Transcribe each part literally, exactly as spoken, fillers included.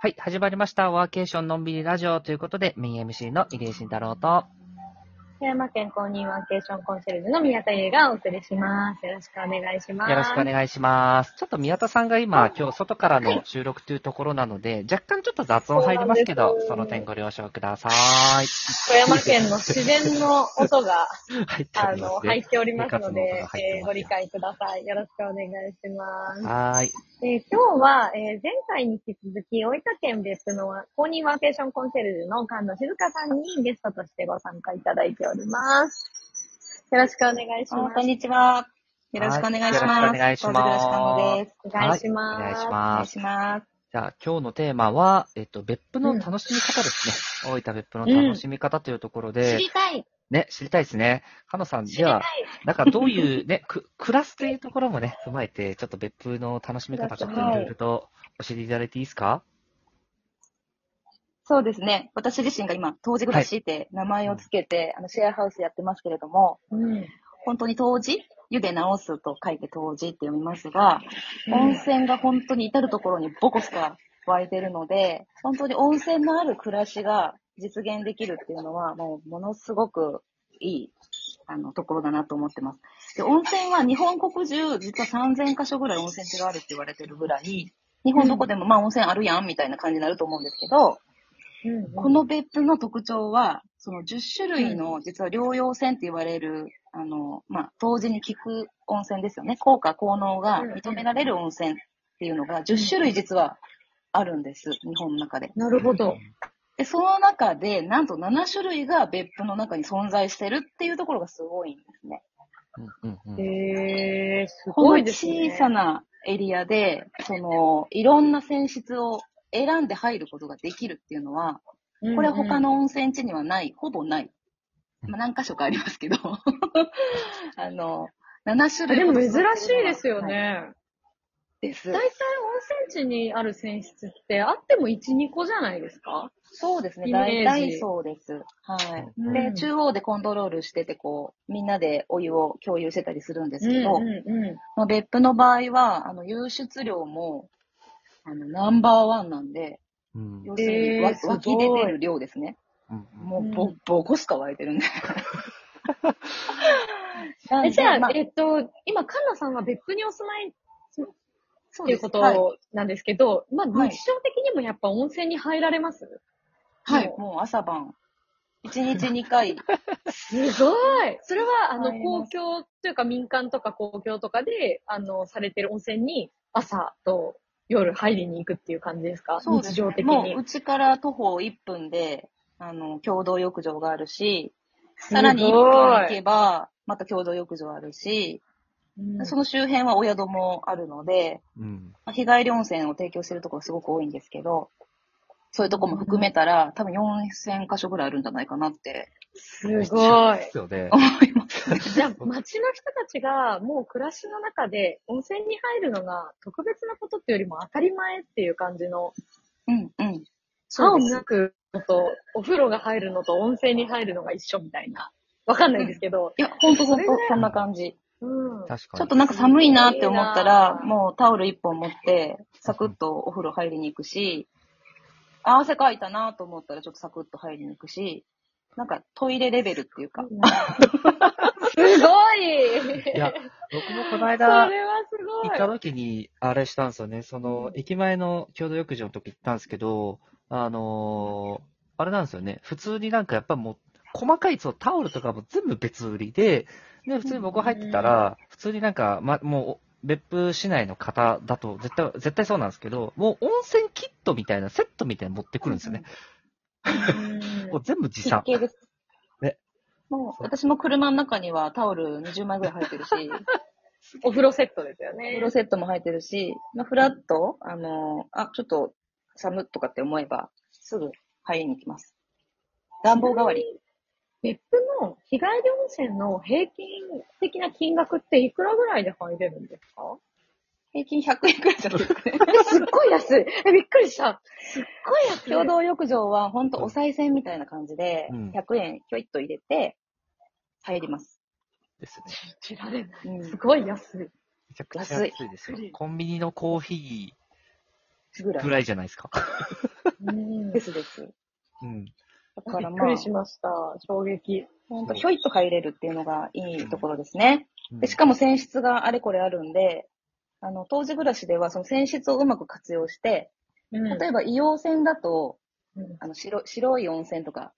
はい、始まりました。ワーケーションのんびりラジオということで、メイン エムシー の入江慎太郎と、富山県公認ワーケーションコンシェルジュの宮田優がお送りします。よろしくお願いします。よろしくお願いします。ちょっと宮田さんが今、今日外からの収録というところなので、はい、若干ちょっと雑音入りますけど、そ, その点ご了承ください。富山県の自然の音が入, ってあの入っておりますので、のえー、ご理解ください。よろしくお願いします。はい。えー、今日は、えー、前回に引き続き、大分県別府の公認ワーケーションコンシェルジュの菅野静香さんにゲストとしてご参加いただいております。よろしくお願いします。こんにちは。よろしくお願いします。よろしくお願いします。お願いします。お願いします。お願いします。じゃあ今日のテーマは、えっと、別府の楽しみ方ですね。うん、大分別府の楽しみ方というところで。うん、知りたい。ね、知りたいですね。菅野さん、では、なんかどういうね、く、暮らすというところもね、踏まえて、ちょっと別府の楽しみ方、ちょっといろいろと教えていただいていいですか？そうですね。私自身が今、当時暮らしって名前をつけて、はい、あの、シェアハウスやってますけれども、うん、本当に当時、湯で直すと書いて当時って読みますが、うん、温泉が本当に至るところにボコスが湧いてるので、本当に温泉のある暮らしが、実現できるっていうのは、もう、ものすごくいい、あの、ところだなと思ってます。で、温泉は日本国中、実はさんぜんかしょぐらい温泉地があるって言われてるぐらい、日本どこでも、まあ、温泉あるやん、みたいな感じになると思うんですけど、うんうん、この別府の特徴は、そのじゅっしゅるいの、実は療養泉って言われる、あの、まあ、当時に効く温泉ですよね。効果、効能が認められる温泉っていうのが、じゅっしゅるい実はあるんです。日本の中で。なるほど。で、その中で、なんとななしゅるいが別府の中に存在してるっていうところがすごいんですね。うんうんうん、へー、すごいですね。この小さなエリアで、その、いろんな泉質を選んで入ることができるっていうのは、これは他の温泉地にはない、ほぼない。まあ、何箇所かありますけど。あの、ななしゅるい。でも珍しいですよね。はいです。大体温泉地にある泉質ってあってもいち、にこじゃないですか？そうですね。大体そうです。はい、うん。で、中央でコントロールしてて、こう、みんなでお湯を共有してたりするんですけど、うんうんうん、別府の場合は、あの、湧出量も、あの、ナンバーワンなんで、うん、要するに、えー、湧き出てる量ですね。うん、もう、ぼ、ぼこすか湧いてるんで。え、じゃあ、まあ、えっと、今、菅野さんは別府にお住まい、っていうことなんですけど、はい、まあ日常的にもやっぱ温泉に入られます？はい、もう朝晩。いちにちにかい。すごい！それは、あの、公共というか民間とか公共とかで、あの、されてる温泉に朝と夜入りに行くっていう感じですか？そうです。日常的に。もううちから徒歩いっぷんで、あの、共同浴場があるし、さらにいっぷん行けば、また共同浴場あるし、その周辺はお宿もあるので、うん、日帰り温泉を提供しているところすごく多いんですけど、そういうとこも含めたら、うん、多分よんせんかしょぐらいあるんじゃないかなって。すごい。思いますね。じゃあ、街の人たちがもう暮らしの中で温泉に入るのが特別なことってよりも当たり前っていう感じの。うんうん。歯を磨くのと、お風呂が入るのと温泉に入るのが一緒みたいな。わかんないですけど。いや、ほんとほんと、そんな感じ。うん、確かにちょっとなんか寒いなって思ったら、もうタオル一本持って、サクッとお風呂入りに行くし、あ、汗かいたなと思ったらちょっとサクッと入りに行くし、なんかトイレレベルっていうか。うん、すごい！いや、僕もこの間、それはすごい行った時にあれしたんですよね。その、駅前の共同浴場の時行ったんですけど、あのー、あれなんですよね。普通になんかやっぱもう、細かいそうタオルとかも全部別売りで、で、普通に僕入ってたら、普通になんか、ま、もう、別府市内の方だと、絶対、絶対そうなんですけど、もう温泉キットみたいな、セットみたいなの持ってくるんですよね。うん、もう全部持参。ですね、もう、私も車の中にはタオルにじゅうまいぐらい入ってるし、お風呂セットですよね。お風呂セットも入ってるし、まあ、フラッと、あの、あ、ちょっと寒っとかって思えば、すぐ入りに行きます。暖房代わり。別府の日帰り温泉の平均的な金額っていくらぐらいで入れるんですか？平均ひゃくえんくらいじゃないですかね。すっごい安い。え、びっくりした。すっごい安い。共同浴場はほんとお賽銭みたいな感じで、うん、ひゃくえんひょいっと入れて入ります。ですね。信じられない。すごい安い。めちゃくちゃ安いですよ。コンビニのコーヒぐらい。ぐらいじゃないですか。うんですです。うん。だからまあ、びっくりしました。衝撃。ほんと、ひょいっと入れるっていうのがいいところですね。うん、でしかも泉質があれこれあるんで、あの、当時暮らしではその泉質をうまく活用して、うん、例えば硫黄泉だと、うん、あの白、白い温泉とか、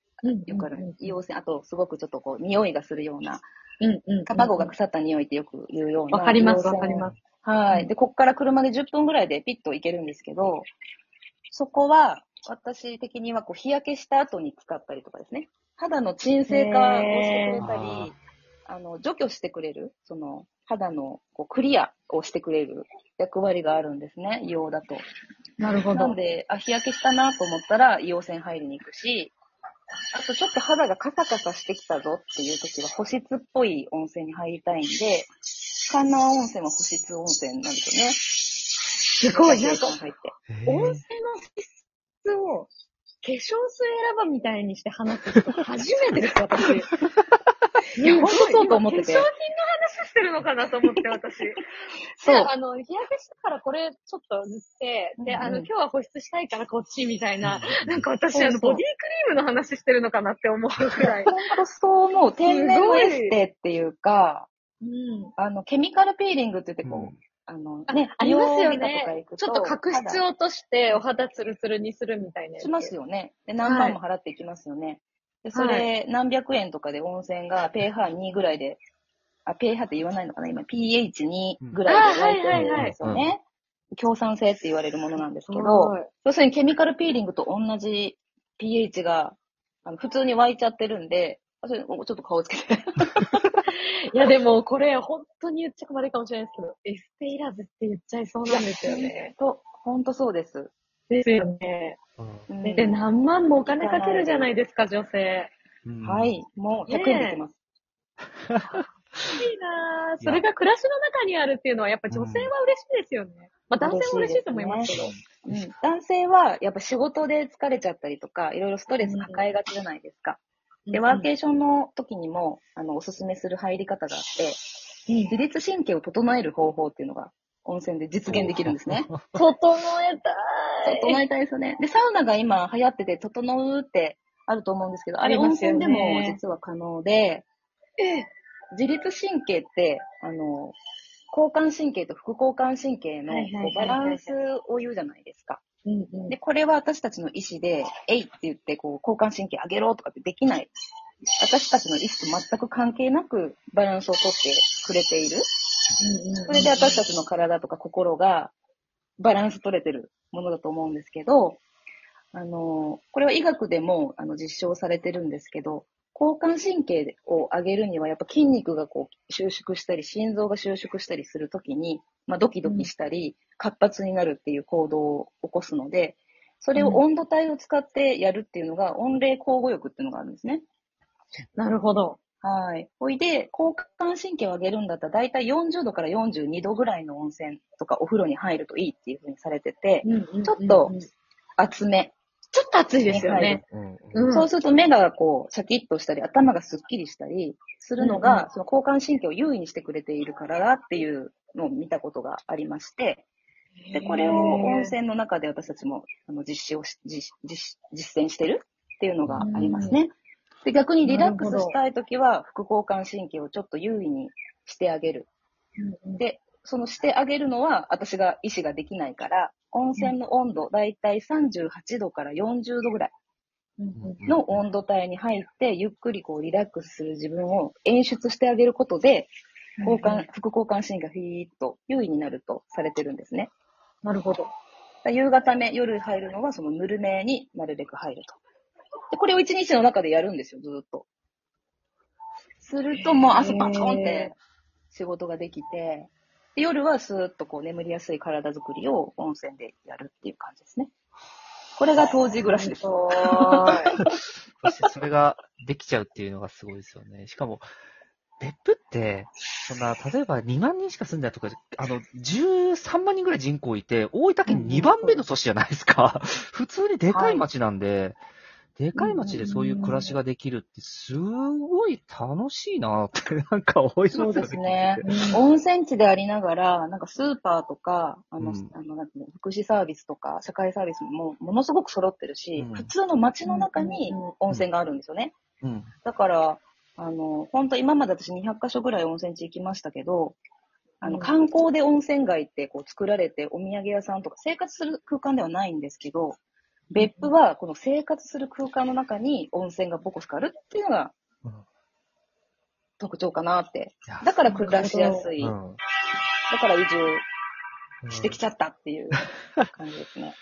よくある、うんうんうん、硫黄泉、あとすごくちょっとこう、匂いがするような、うんうんうん、卵が腐った匂いってよく言うような。わかります、わかります。はい。で、こっから車でじゅっぷんぐらいでピッと行けるんですけど、そこは、私的にはこう日焼けした後に使ったりとかですね。肌の鎮静化をしてくれたり、あの除去してくれる、その肌のこうクリアをしてくれる役割があるんですね、硫黄だと。なるほど。なんで、あ、日焼けしたなと思ったら硫黄泉入りに行くし、あとちょっと肌がカサカサしてきたぞっていう時は保湿っぽい温泉に入りたいんで、神奈川温泉は保湿温泉なんですよね。すごい、なんか、温泉の質を化粧水選ばみたいにして話す人初めてです、私。いや、ほんとそうと思ってて。化粧品の話してるのかなと思って、私。そう。あの、日焼けしたからこれちょっと塗って、で、あの、今日は保湿したいからこっちみたいな、うん、なんか私、そうそう、あの、ボディクリームの話してるのかなって思うくらい。ほんとそう思う。天然のエステっていうか、うん、あの、ケミカルピーリングって言ってこう、うん、あの、ね、ありますよね。ちょっと角質落として、お肌ツルツルにするみたいな。しますよね。で、何万も払っていきますよね。はい、で、それ、何百円とかで温泉が pH2 ぐらいで、あ、pH って言わないのかな今、ピーエイチツー ぐらいで入ってるんですよね。強酸性って言われるものなんですけど、要するにケミカルピーリングと同じ pH が、あの普通に湧いちゃってるんで、それちょっと顔つけて。いやでもこれ本当に言っちゃ困るかもしれないですけど、エステいらずって言っちゃいそうなんですよね。と、本当そうです。ですよね。うん、で、何万もお金かけるじゃないですか、女性。うん、はい、もうひゃくえんできます。いいなぁ。それが暮らしの中にあるっていうのはやっぱ女性は嬉しいですよね。うん、まあ男性も嬉しいと思いますけど。ね、うん、男性はやっぱ仕事で疲れちゃったりとか、いろいろストレス抱えがちじゃないですか。うんで、ワーケーションの時にも、あの、おすすめする入り方があって、自律神経を整える方法っていうのが、温泉で実現できるんですね。整えたい。整えたいですよね。で、サウナが今流行ってて、整うってあると思うんですけど、あれ温泉でも実は可能で、自律神経って、あの、交感神経と副交感神経のバランスを言うじゃないですか。うんうん、で、これは私たちの意思で、えいって言って、こう、交感神経上げろとかってできない。私たちの意思と全く関係なくバランスをとってくれている。うんうん、それで私たちの体とか心がバランス取れてるものだと思うんですけど、あの、これは医学でもあの実証されてるんですけど、交感神経を上げるにはやっぱ筋肉がこう収縮したり、心臓が収縮したりするときに、まあ、ドキドキしたり、活発になるっていう行動を起こすので、それを温度帯を使ってやるっていうのが、温冷交互浴っていうのがあるんですね。なるほど。はい。ほいで、交感神経を上げるんだったら、だいたいよんじゅうどからよんじゅうにどぐらいの温泉とかお風呂に入るといいっていうふうにされてて、うんうんうんうん、ちょっと厚め。ちょっと暑いですよね。うん、そうすると目がこう、シャキッとしたり、頭がスッキリしたりするのが、うん、その交感神経を優位にしてくれているからだっていうのを見たことがありまして、で、これを温泉の中で私たちもあの実施をし実、実、実践してるっていうのがありますね。で、逆にリラックスしたいときは、副交感神経をちょっと優位にしてあげる。で、そのしてあげるのは私が意思ができないから、温泉の温度、だいたいさんじゅうはちどからよんじゅうどぐらいの温度帯に入って、ゆっくりこうリラックスする自分を演出してあげることで、交換、副交感神経がフィーッと優位になるとされてるんですね。なるほど。夕方目、夜入るのはそのぬるめになるべく入ると。で、これを一日の中でやるんですよ、ずっと。するともう朝パチョンって仕事ができて、で夜はスーッとこう眠りやすい体作りを温泉でやるっていう感じですね。これが当時暮らしです。それができちゃうっていうのがすごいですよね。しかも、別府って、そんな、例えばにまんにんしか住んでないとか、あの、じゅうさんまんにんぐらい人口いて、大分県にばんめの都市じゃないですか。普通にでかい町なんで、でかい町でそういう暮らしができるって、すごい楽しいなって、なんか思いますよね。そうですね。温泉地でありながら、なんかスーパーとか、あの、うん、あのなんていうの、福祉サービスとか、社会サービスもものすごく揃ってるし、うん、普通の町の中に温泉があるんですよね。うんうん、だから、あの、本当今まで私にひゃっかしょぐらい温泉地行きましたけど、あの、観光で温泉街ってこう作られて、お土産屋さんとか生活する空間ではないんですけど、別府はこの生活する空間の中に温泉がぼこすかあるっていうのが特徴かなって。だから暮らしやすい。うん、だから移住してきちゃったっていう感じですね。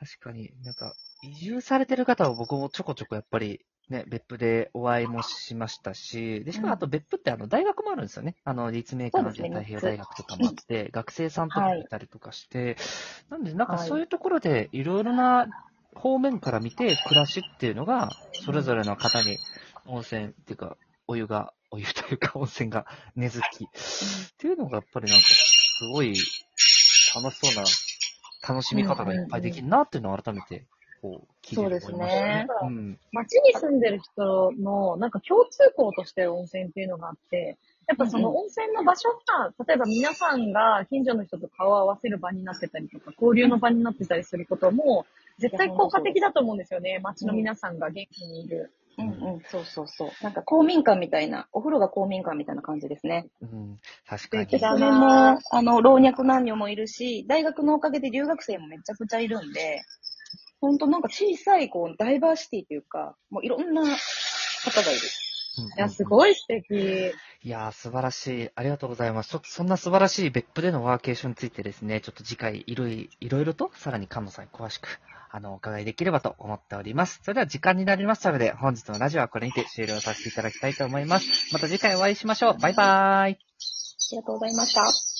確かに、なんか移住されてる方は僕もちょこちょこやっぱり、ね、別府でお会いもしましたし、でしかもあと別府ってあの大学もあるんですよね。あの立命館で太平洋大学とかもあって、学生さんとかいたりとかして、はい、なんでなんかそういうところでいろいろな方面から見て暮らしっていうのがそれぞれの方に温泉っていうかお湯がお湯というか温泉が根付きっていうのがやっぱりなんかすごい楽しそうな楽しみ方がいっぱいできるなっていうのを改めて。そうですね。うん、町に住んでる人のなんか共通項として温泉っていうのがあって、やっぱその温泉の場所が、例えば皆さんが近所の人と顔を合わせる場になってたりとか、交流の場になってたりすることも、絶対効果的だと思うんですよね。町の皆さんが元気にいる。うんうん、そうそうそう。なんか公民館みたいな、お風呂が公民館みたいな感じですね。うん、確かに。で、それも、あの、老若男女もいるし、大学のおかげで留学生もめちゃくちゃいるんで、本当なんか小さいこうダイバーシティというか、もういろんな方がいる。うんうんうん、いや、すごい素敵。いやー、素晴らしい。ありがとうございます。ちょっとそんな素晴らしい別府でのワーケーションについてですね、ちょっと次回いろいろとさらに菅野さんに詳しくあのお伺いできればと思っております。それでは時間になりましたので、本日のラジオはこれにて終了させていただきたいと思います。また次回お会いしましょう。バイバーイ。ありがとうございました。